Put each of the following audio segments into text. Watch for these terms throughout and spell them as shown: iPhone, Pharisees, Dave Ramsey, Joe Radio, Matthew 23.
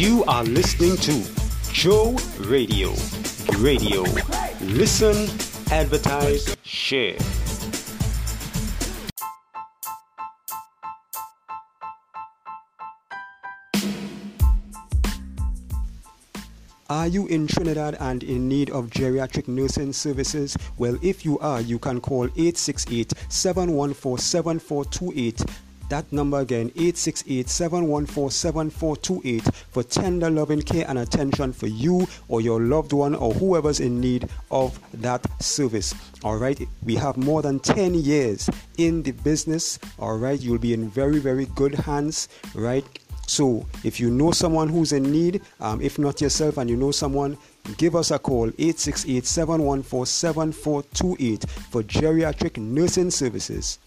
You are listening to Joe Radio. Radio. Listen, advertise, share. Are you in Trinidad and in need of geriatric nursing services? Well, if you are, you can call 868-714-7428. That number again, 868-714-7428, for tender loving care and attention for you or your loved one or whoever's in need of that service. All right, we have more than 10 years in the business. All right, you'll be in very, very good hands, right? So if you know someone who's in need, if not yourself and you know someone, give us a call, 868-714-7428, for geriatric nursing services.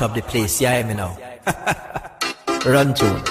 Up the place, yeah, I mean now. Run to.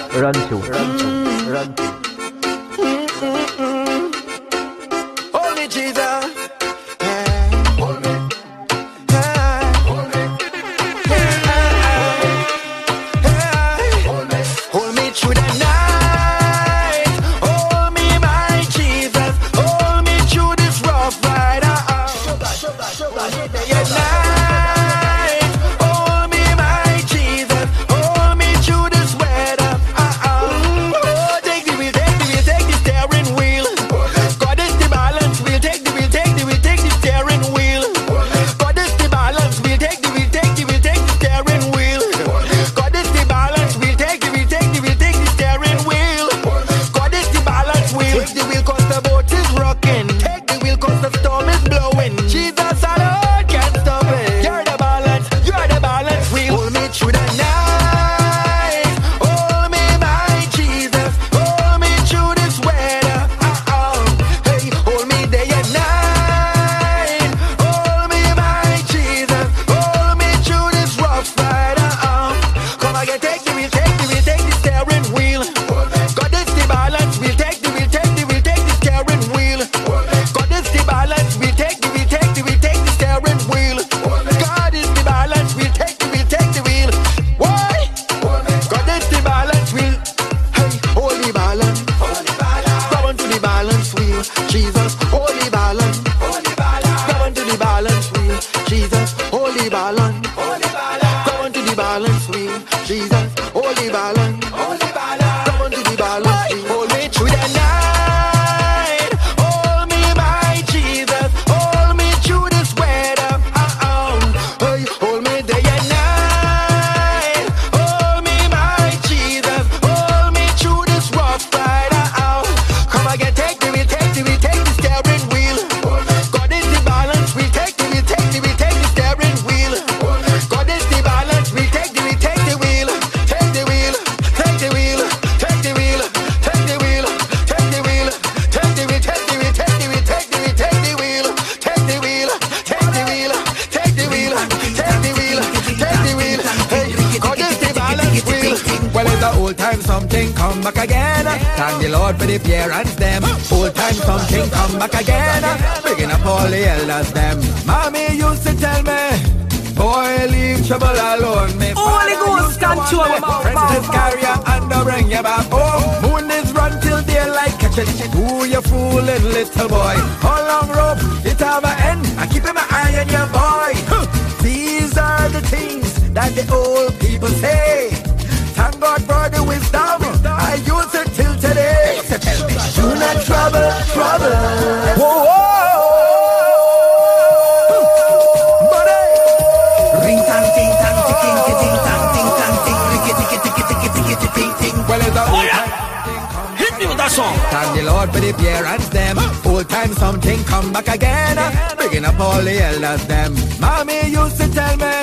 song. Thank the Lord for the parents them. Old time something come back again. Bringing up all the elders them. Mommy used to tell me,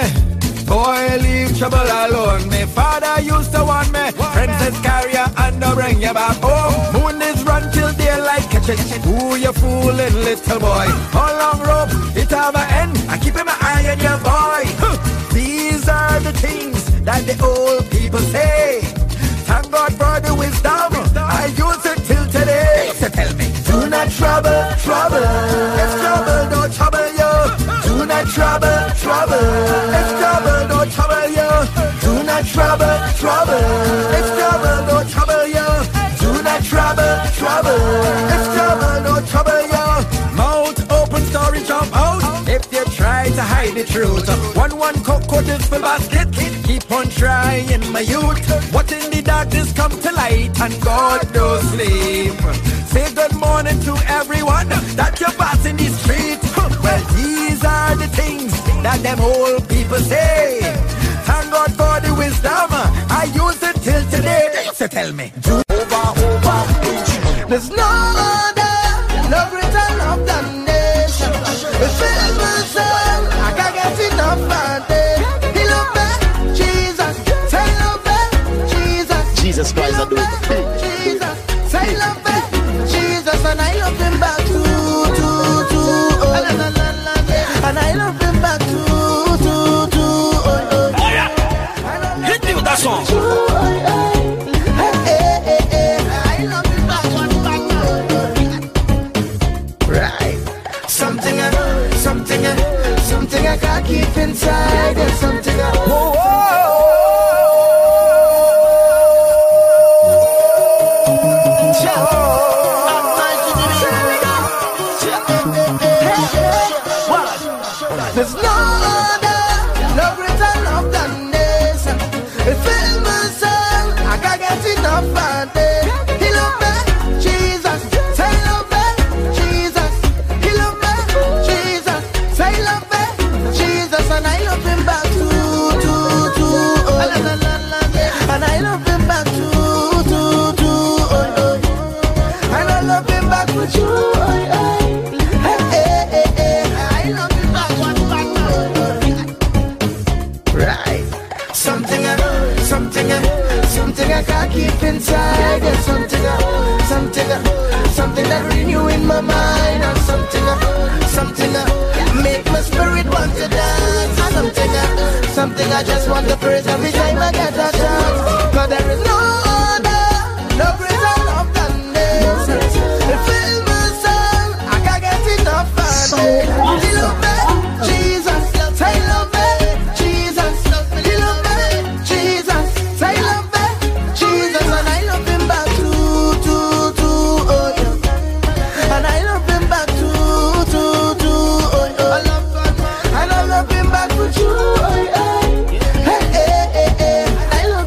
boy, leave trouble alone. My father used to warn me, princess carry her and don't bring you back home. Moon is run till daylight catch it. Who you fooling, little boy? All long rope, it have a end. I keep my eye on your boy. These are the things that the old people say. Thank God for the wisdom, I use it till today. So tell me, do not trouble, trouble. If trouble don't trouble you, do not trouble, trouble. If trouble don't trouble you, do not trouble, trouble. If trouble don't trouble you, do not trouble, trouble. If trouble don't trouble you, mouth open, story jump out. If you try to hide the truth, one cocoa this full basket. Keep on trying, my youth. What in the darkness come to light, and God don't sleep. Say good morning to everyone that you pass in the street. Well, these are the things that them old people say. Thank God for the wisdom, I use it till today. So tell me, over. There's no other love written of the nation. It's still my soul, I can't get enough of it. He love me, Jesus. Say love me, Jesus. Jesus Christ, I do. Jesus. Say love me, Jesus, and I love him back too. And I love him back too. Oh, oh yeah. Hit me with that song. Too, I love him back. Right. Something I can't keep inside. There's something I. There's no other love written of the nation. It fills my soul, I can't get enough of it. He love me, Jesus. Say love me, Jesus. He love me, Jesus. Say love me, Jesus. And I love him back too. Oh. And I love him back too. Oh. And I love him back with you. Oh. I can't keep inside. There's something that renew in my mind. Or something that make my spirit want to dance. Something I just want to praise every time I get a chance. Cause there is no other love written of the nation. It fills my soul, I can't get enough of it. He love me, Jesus. Say love me, Jesus. He love me, Jesus. Say love me, Jesus, and I love him back too, oh yeah. And I love him back too, oh yeah. And I love him back with you, oh yeah. Hey, I love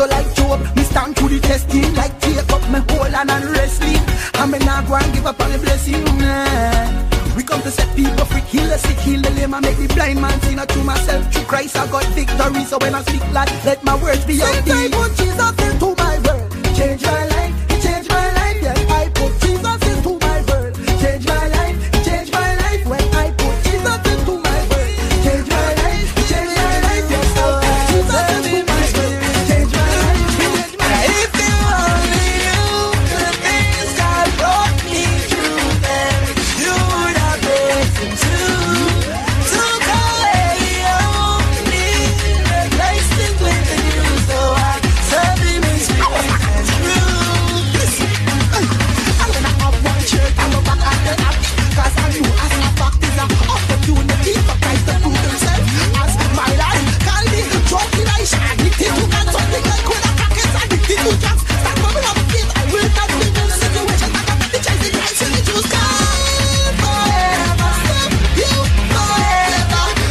So like Job, me stand to the testing. Like take up me whole hand and wrestling. And me not go and give up on the blessing, man. We come to set people free, heal the sick, heal the lame, and make the blind man see. Not to myself, through Christ I got victory. So when I speak, lad, let my words be out there. Since I put Jesus into my world, change my life, it changed my life. Yes, I put Jesus into my world, change my life, it changed my life. When I put Jesus into my world, change my life, it changed my life. Yes, I put Jesus into my world, change my life, it changed my life. If you only knew the things God brought me through, then you would have listened to God only replaced it with the new. So I serve Him in spirit and truth. I'm gonna have one church, I'm gonna back at the act. Cause I knew as a fact is an opportunity for Christ to prove Himself. As my life can be the drug in I shall addicted to God. Something like when I crack is addicted to drugs. Start coming up with faith, I will not live in the situation. I got the chance in Christ and I choose God. Drink all the hard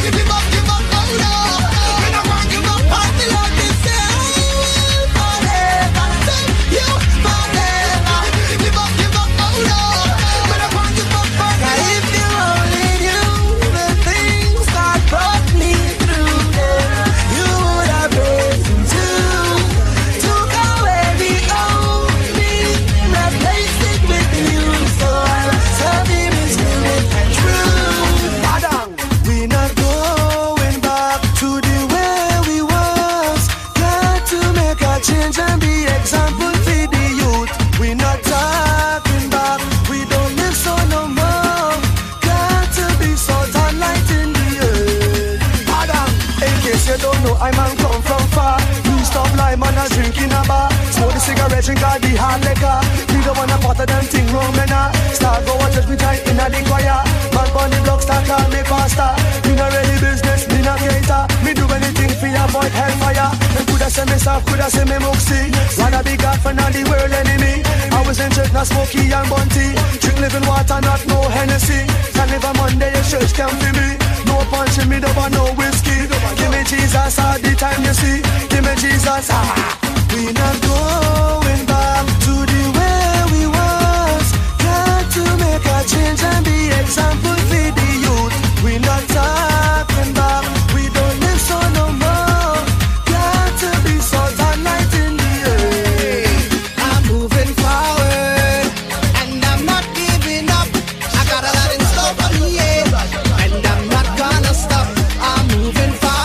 liquor. We don't wanna part of them thing wrong, man. Start go watch me tight inna the choir. Man on the block start call me pastor. Me not really business, me not cater. Me do anything for avoid hellfire. Me coulda say myself, coulda say me moxie. Wanna be God for not the world enemy. I was in church, not smoky and bunty. Drink living water, not no Hennessy. Can live a Monday, your church can feel me. No punching me, don't want no whiskey. Give me Jesus all the time, you see. Give me Jesus, ah. We not going back to the way we was. Got to make a change and be example for the youth. We not talking back, we don't live so no more. Got to be salt and light in the earth. I'm moving forward and I'm not giving up. I got a lot in store for me, yeah. And I'm not gonna stop. I'm moving forward.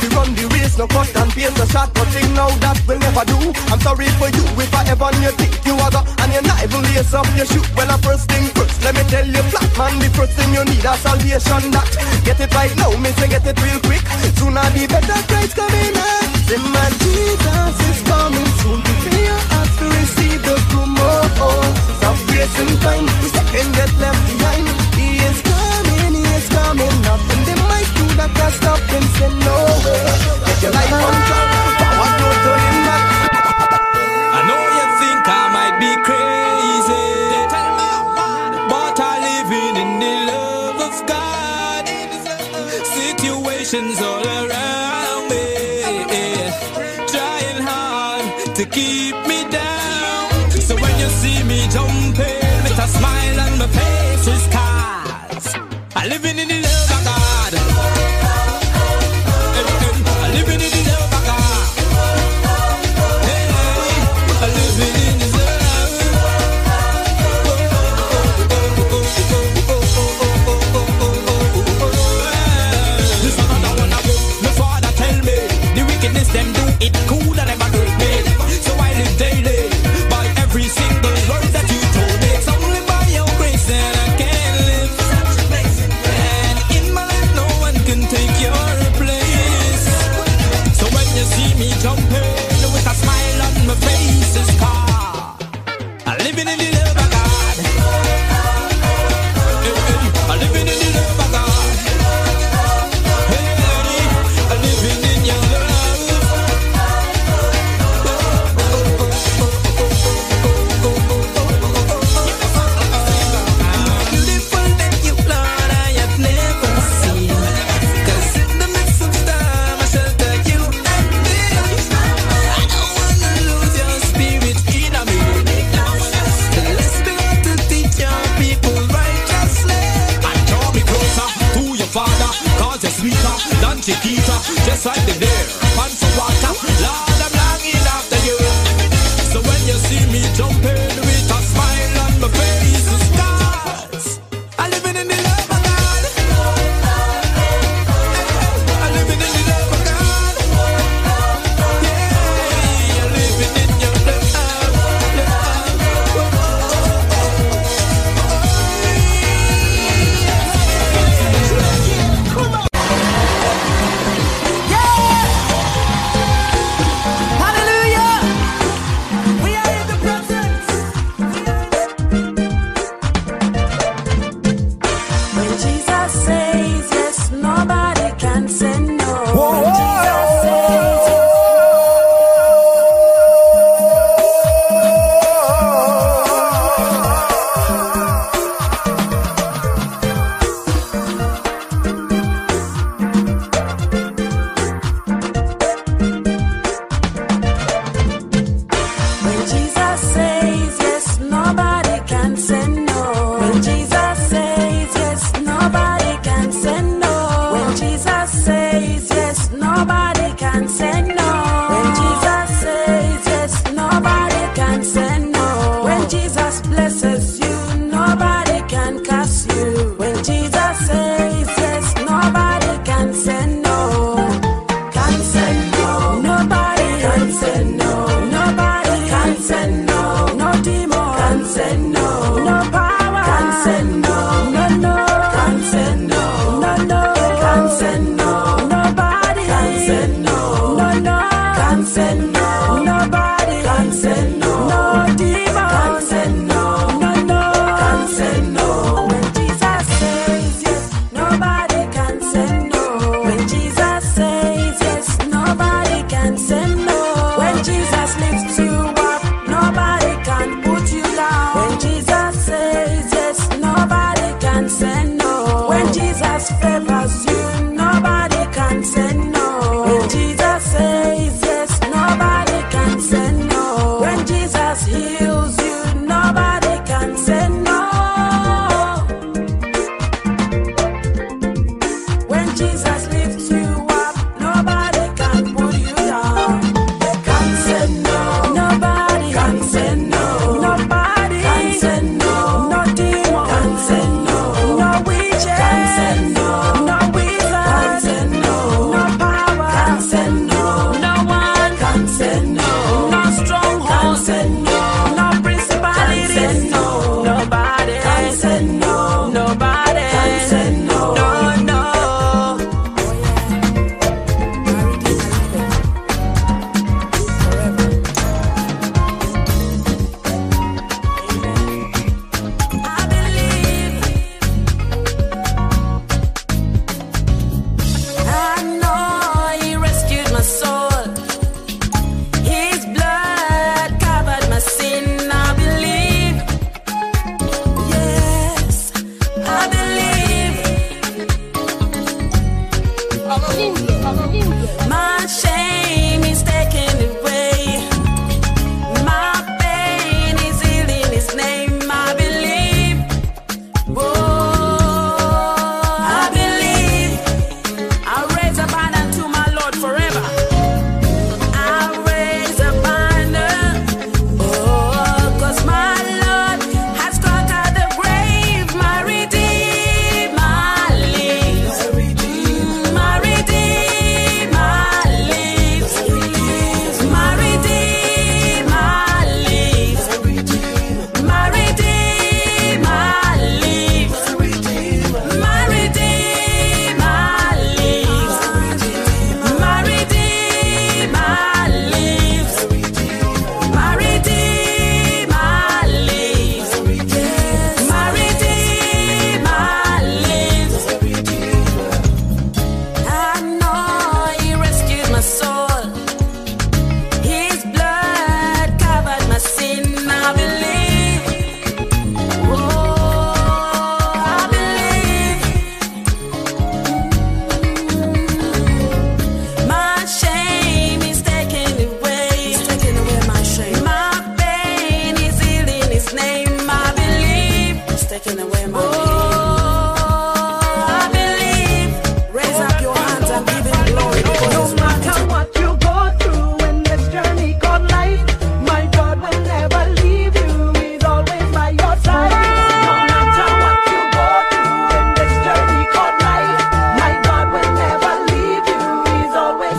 We run the race, no cost and pain, no shot, nothing now that we never do. I'm sorry for you if I ever knew you think you are the, and you're not even lace up your shoe. Well, first thing first, let me tell you flat man, the first thing you need is salvation that. Get it right now, me say get it real quick. Sooner the better, Christ coming up. Say my Jesus is coming soon, prepare your hearts to receive the tomorrow. Salvation time, the second get left behind. He is coming, he is coming. Nothing they might do that can stop him, say no way. Get your life on track, forward no turning back. I know you think I might be crazy, but I live in the love of God. Situations all around me, trying hard to keep me down. So when you see me jumping with a smile on my face, it's 'cause I live in the love of God. I live in the love of God. I live in His love. This is another one I go. My father tell me the wickedness them do, it could never hurt me. So I live daily by every single word that you told me. It's only by your grace that I can live, and in my life no one can take your place. So when you see me jumping with a smile on my face, it's 'cause I live in the love of God. I live in the love of God. I live in your love. Beautiful that you Lord I have never seen, 'cause in the midst of storm I shelter you and me. I don't wanna lose your spirit in me. The less we want to teach your people righteousness, I draw me closer to your father, 'cause you're sweeter than Chiquita, just like the deer pants of water. Lord, I'm longing after you. So when you see me jumping with a smile on my face, it's 'cause I live in the love of God. I live in the love of God. Yeah, I live in your love, Hallelujah. We are in the presence. When Jesus says yes, nobody can say no. When Jesus says yes, when Jesus says yes, nobody can say no. When Jesus says yes, nobody can say no. When Jesus says yes, nobody can say no. When Jesus says yes, nobody can say no. When Jesus blesses you, nobody can curse you. When Jesus says yes, nobody can say no. Can't say no, nobody can say no, nobody can say no, no demon can say no, no power can say no, can say no, can say no, nobody no, can say no, nobody can say no demon can say no, can say no. When Jesus says yes, nobody can say no. When Jesus says yes, nobody can say no. When Jesus lifts you up, nobody can put you down. When Jesus says yes, nobody can say no. When Jesus favors you, nobody can say no. When Jesus says yes, nobody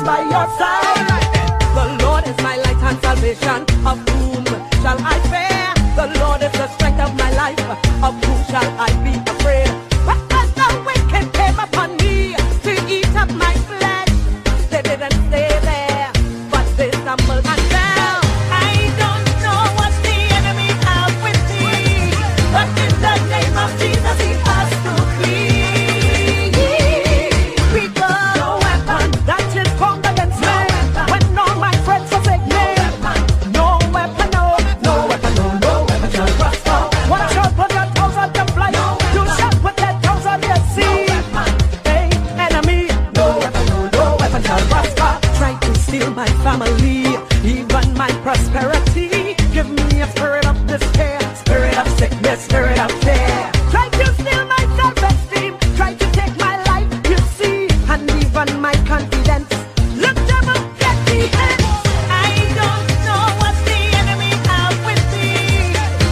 is by your side. The Lord is my light and salvation, of whom shall I fear? The Lord is the strength of my life, of whom shall I be afraid? But as the wicked came upon me to eat up my flesh, they didn't stay there, but they stumbled and fell. I don't know what the enemy has with me, but in the name of Jesus he has to flee. Because no weapon that is formed against me, when all my friends forsake me, no weapon, no weapon shall prosper. One shall put your toes on the fly, two shall put their toes on the sea. Hey enemy, no weapon shall prosper. Try to steal my family, even my prosperity. Give me a spirit of despair, spirit of sickness, spirit of fear. Try to steal my self-esteem, try to take my life, you see, and even my confidence. The devil get the end. I don't know what the enemy has with me,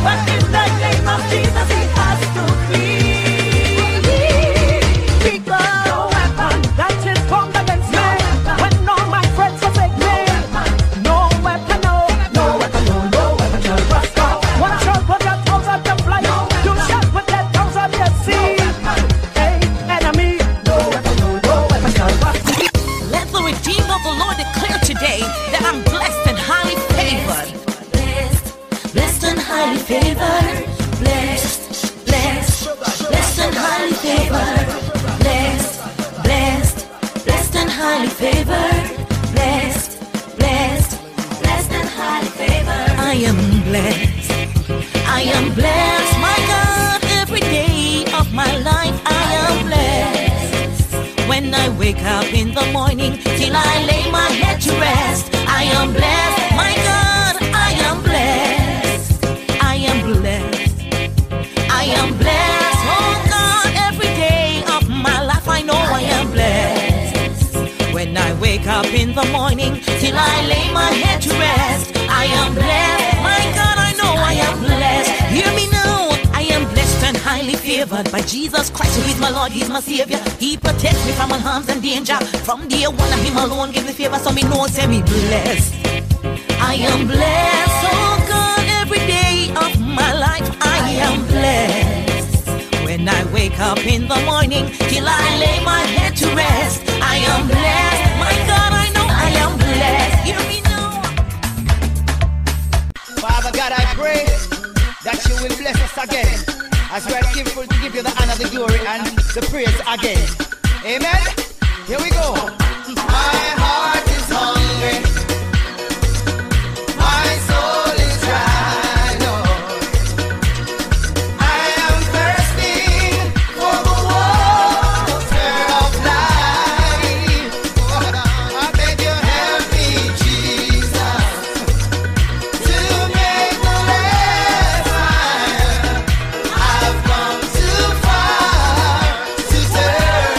but in the name of Jesus he has to flee. Because no weapon that is formed against me, when all my friends forsake me, no weapon shall prosper. One shall put their toes on the fly, two shall put their toes on the sea. Hey enemy, no weapon shall prosper. Let the redeemed of the Lord declare today that I'm blessed and highly favored. Blessed and highly favored. Blessed and highly favored. Blessed and highly favored. Blessed and highly favored. I am blessed. I am blessed, my God, every day of my life. I am blessed. When I wake up in the morning till I lay my head to rest, I am blessed, my God. I am blessed. I am blessed. I am blessed, oh God, every day of my life. I know I am blessed. When I wake up in the morning till I lay my head to rest, I am blessed, my God. I know I am blessed. Hear me now. I am blessed and highly favored by Jesus Christ, who is my Lord, He's my Savior. He protects me from all harms and danger. From the one of Him alone give me favor, so me know say me blessed. I am blessed, oh God, every day of my life. I am blessed. When I wake up in the morning till I lay my head to rest, I am blessed, my God. I know I am blessed. Hear me now. Father God, I pray that you will bless us again, as we are grateful to give you the honor, the glory, and the praise again. Amen. Here we go. My heart is hungry. My soul is dry, Lord. I am thirsting for the water of life. I beg you, help me, Jesus, to make the last mile. I've come too far to turn back now.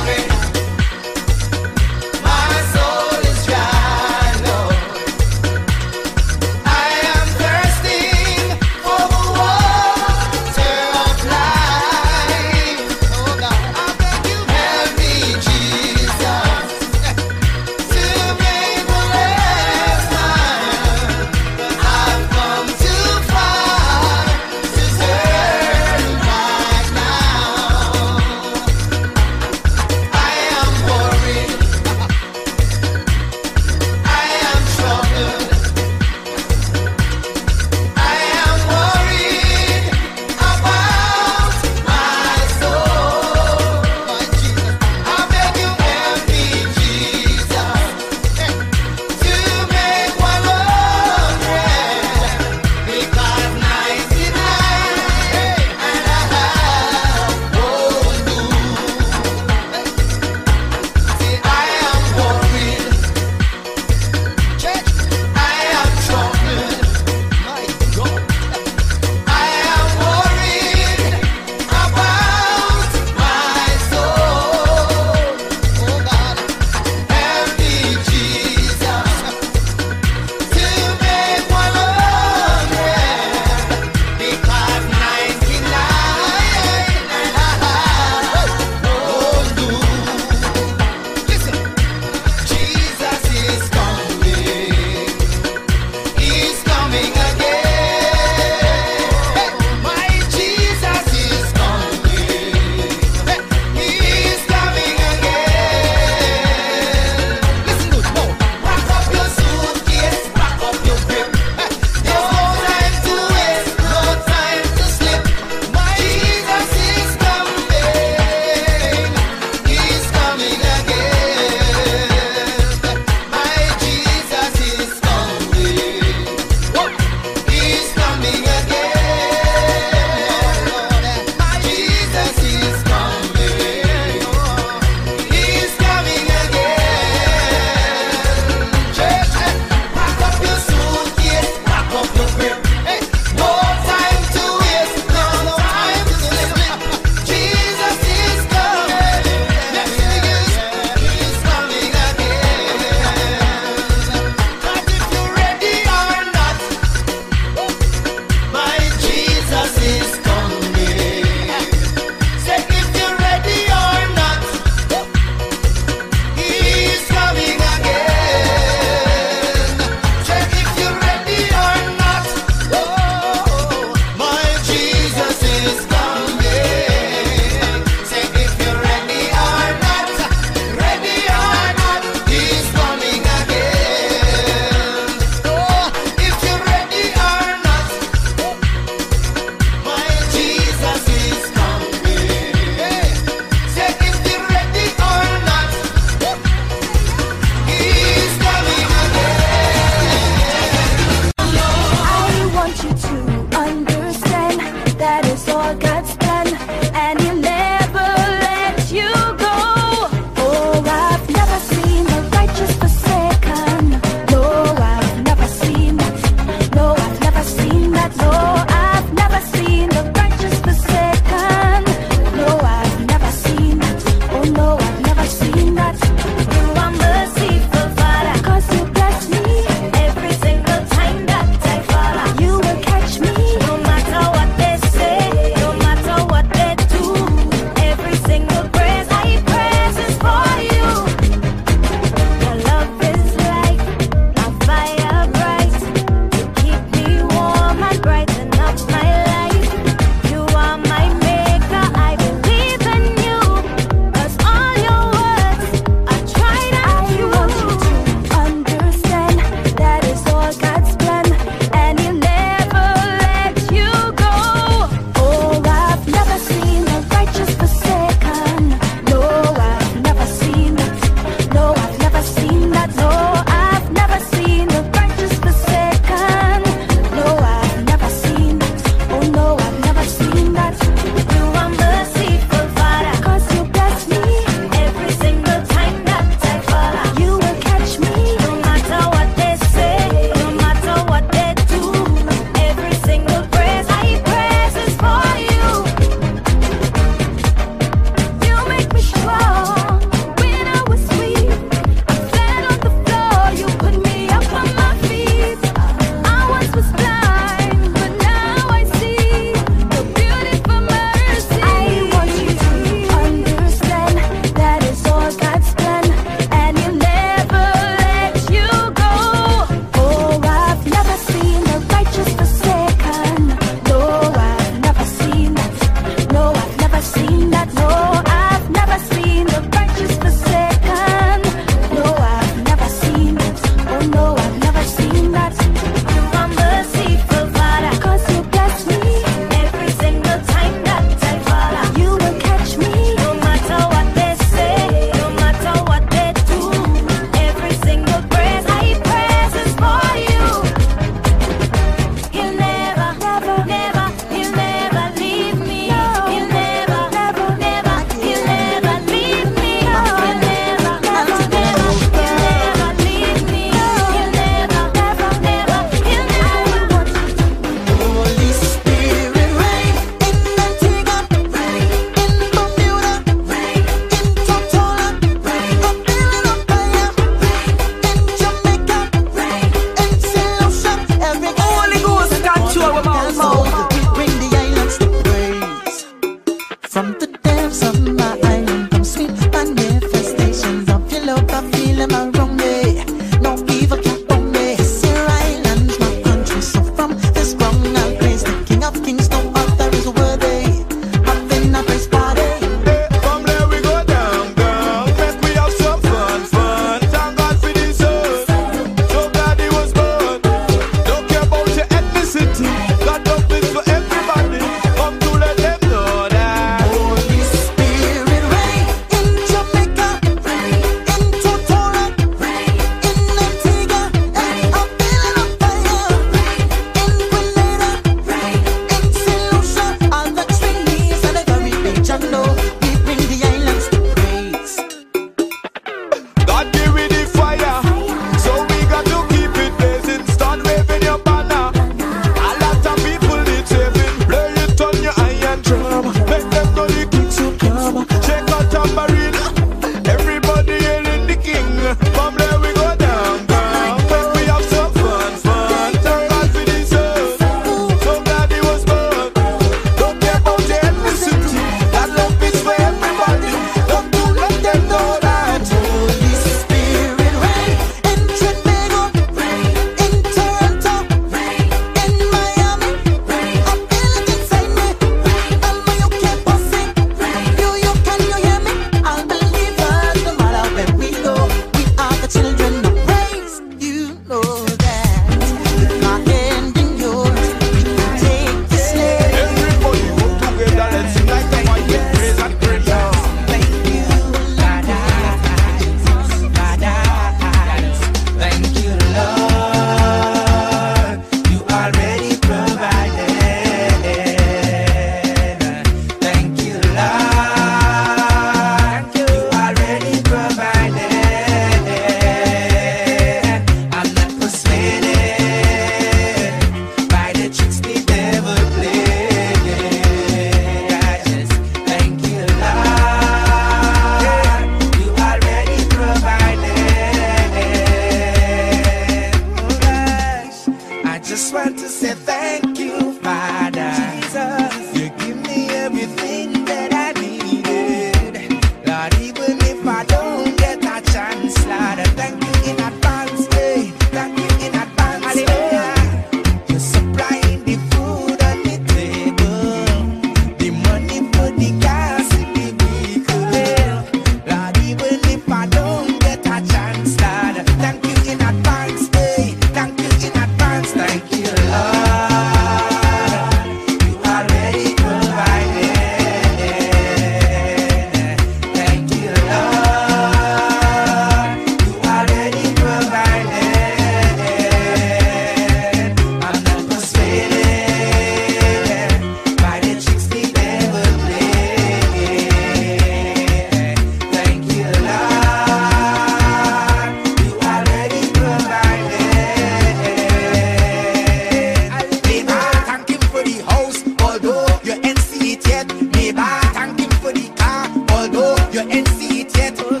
you ain't see it yet. We are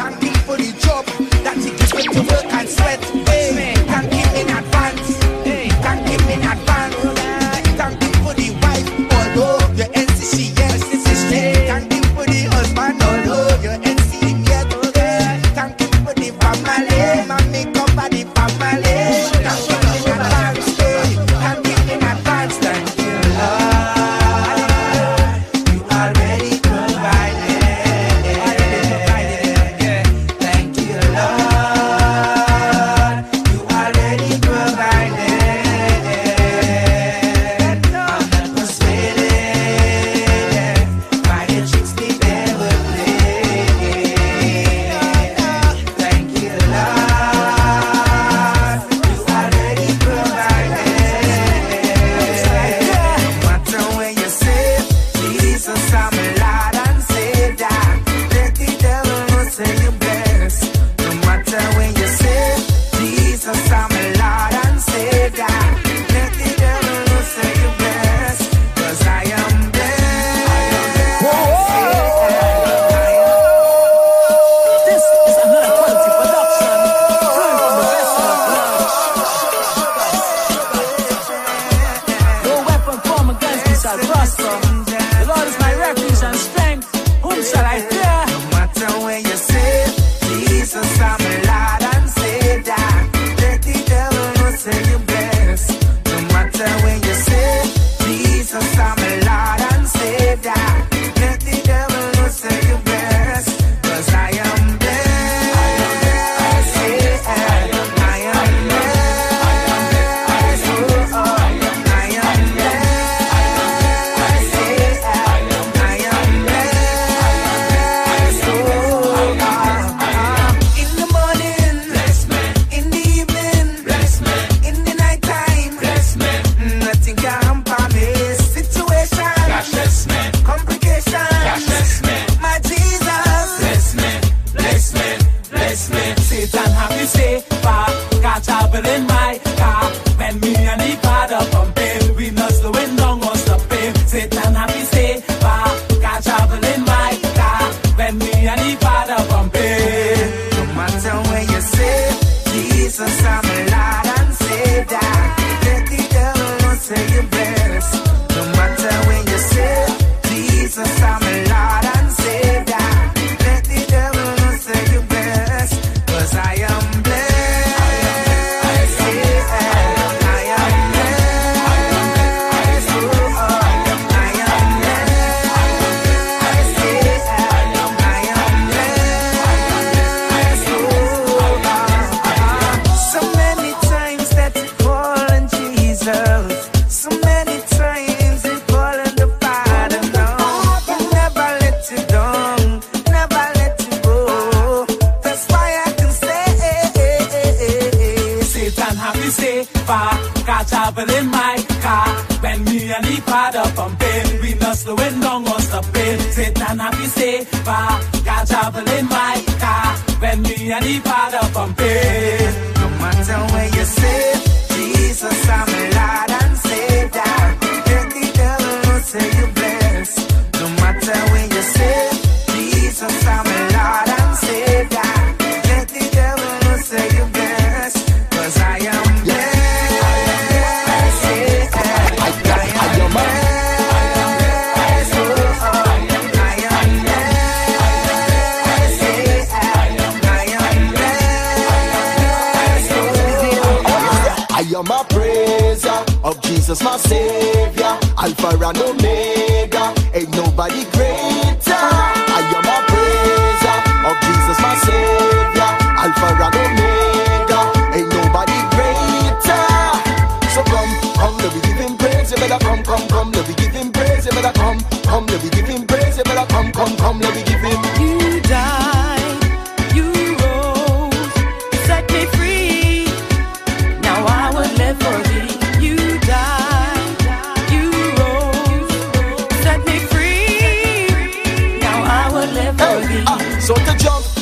thanking for the job that it is going to work and sweat. Hey, thank him in advance. Hey, thank him in advance. Thank him for the wife, although you ain't see she yet. Thank him for the husband, although you ain't see him yet. Thank him for the family, man make up for the family. Thank him in advance. Hey, thank him in advance. Thank you, Lord.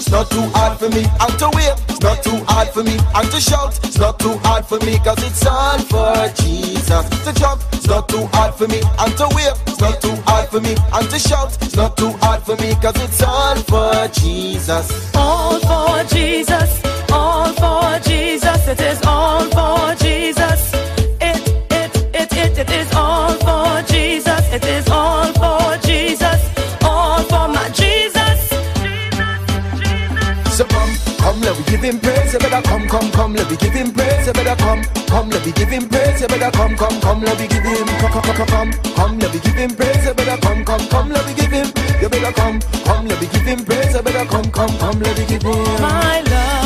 It's not too hard for me, and to wait. It's not too hard for me, and to shout. It's not too hard for me, cause it's all for Jesus. To jump, it's not too hard for me, and to wait. It's not too hard for me, and to shout. It's not too hard for me, cause it's all for Jesus. All for Jesus, all for Jesus. It is all for Jesus. It is all for Jesus. It is all for Jesus. All for my Jesus. So come, let me give him praise. You better come, let me give him praise. You better come, let me give him praise. You better come, let me give him. Come, let me give him praise. You better come, let me give him. You better come, let me give him praise. You better come, let me give him. My love.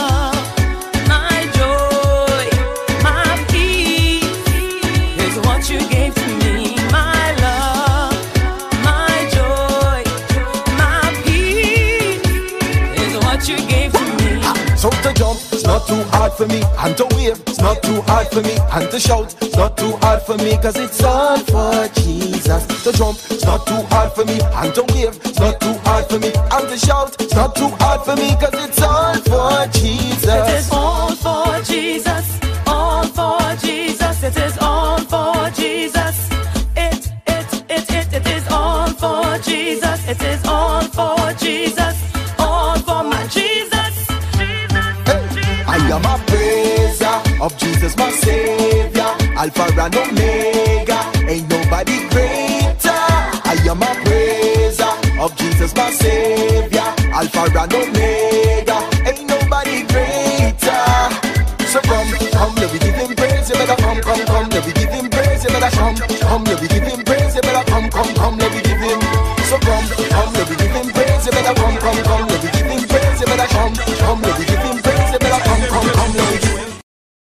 You gave to me my love, my joy, my peace is what you gave to me. So to jump, it's not too hard for me, and to wave, it's not too hard for me, and to shout, it's not too hard for me, cause it's all for Jesus. To jump, it's not too hard for me, and to wave, it's not too hard for me, and to shout, it's not too hard for me, cause it's all for Jesus. It is all for Jesus, all for Jesus, it is all for Jesus. It is all for Jesus, it is all for Jesus, all for my Jesus. Jesus. I am a praiser of Jesus, my Savior, Alpha and Omega, ain't nobody greater. I am a praiser of Jesus, my Savior, Alpha and Omega, ain't nobody greater. So come, let me give him praise. You better come, let me give him praise. You better come, let me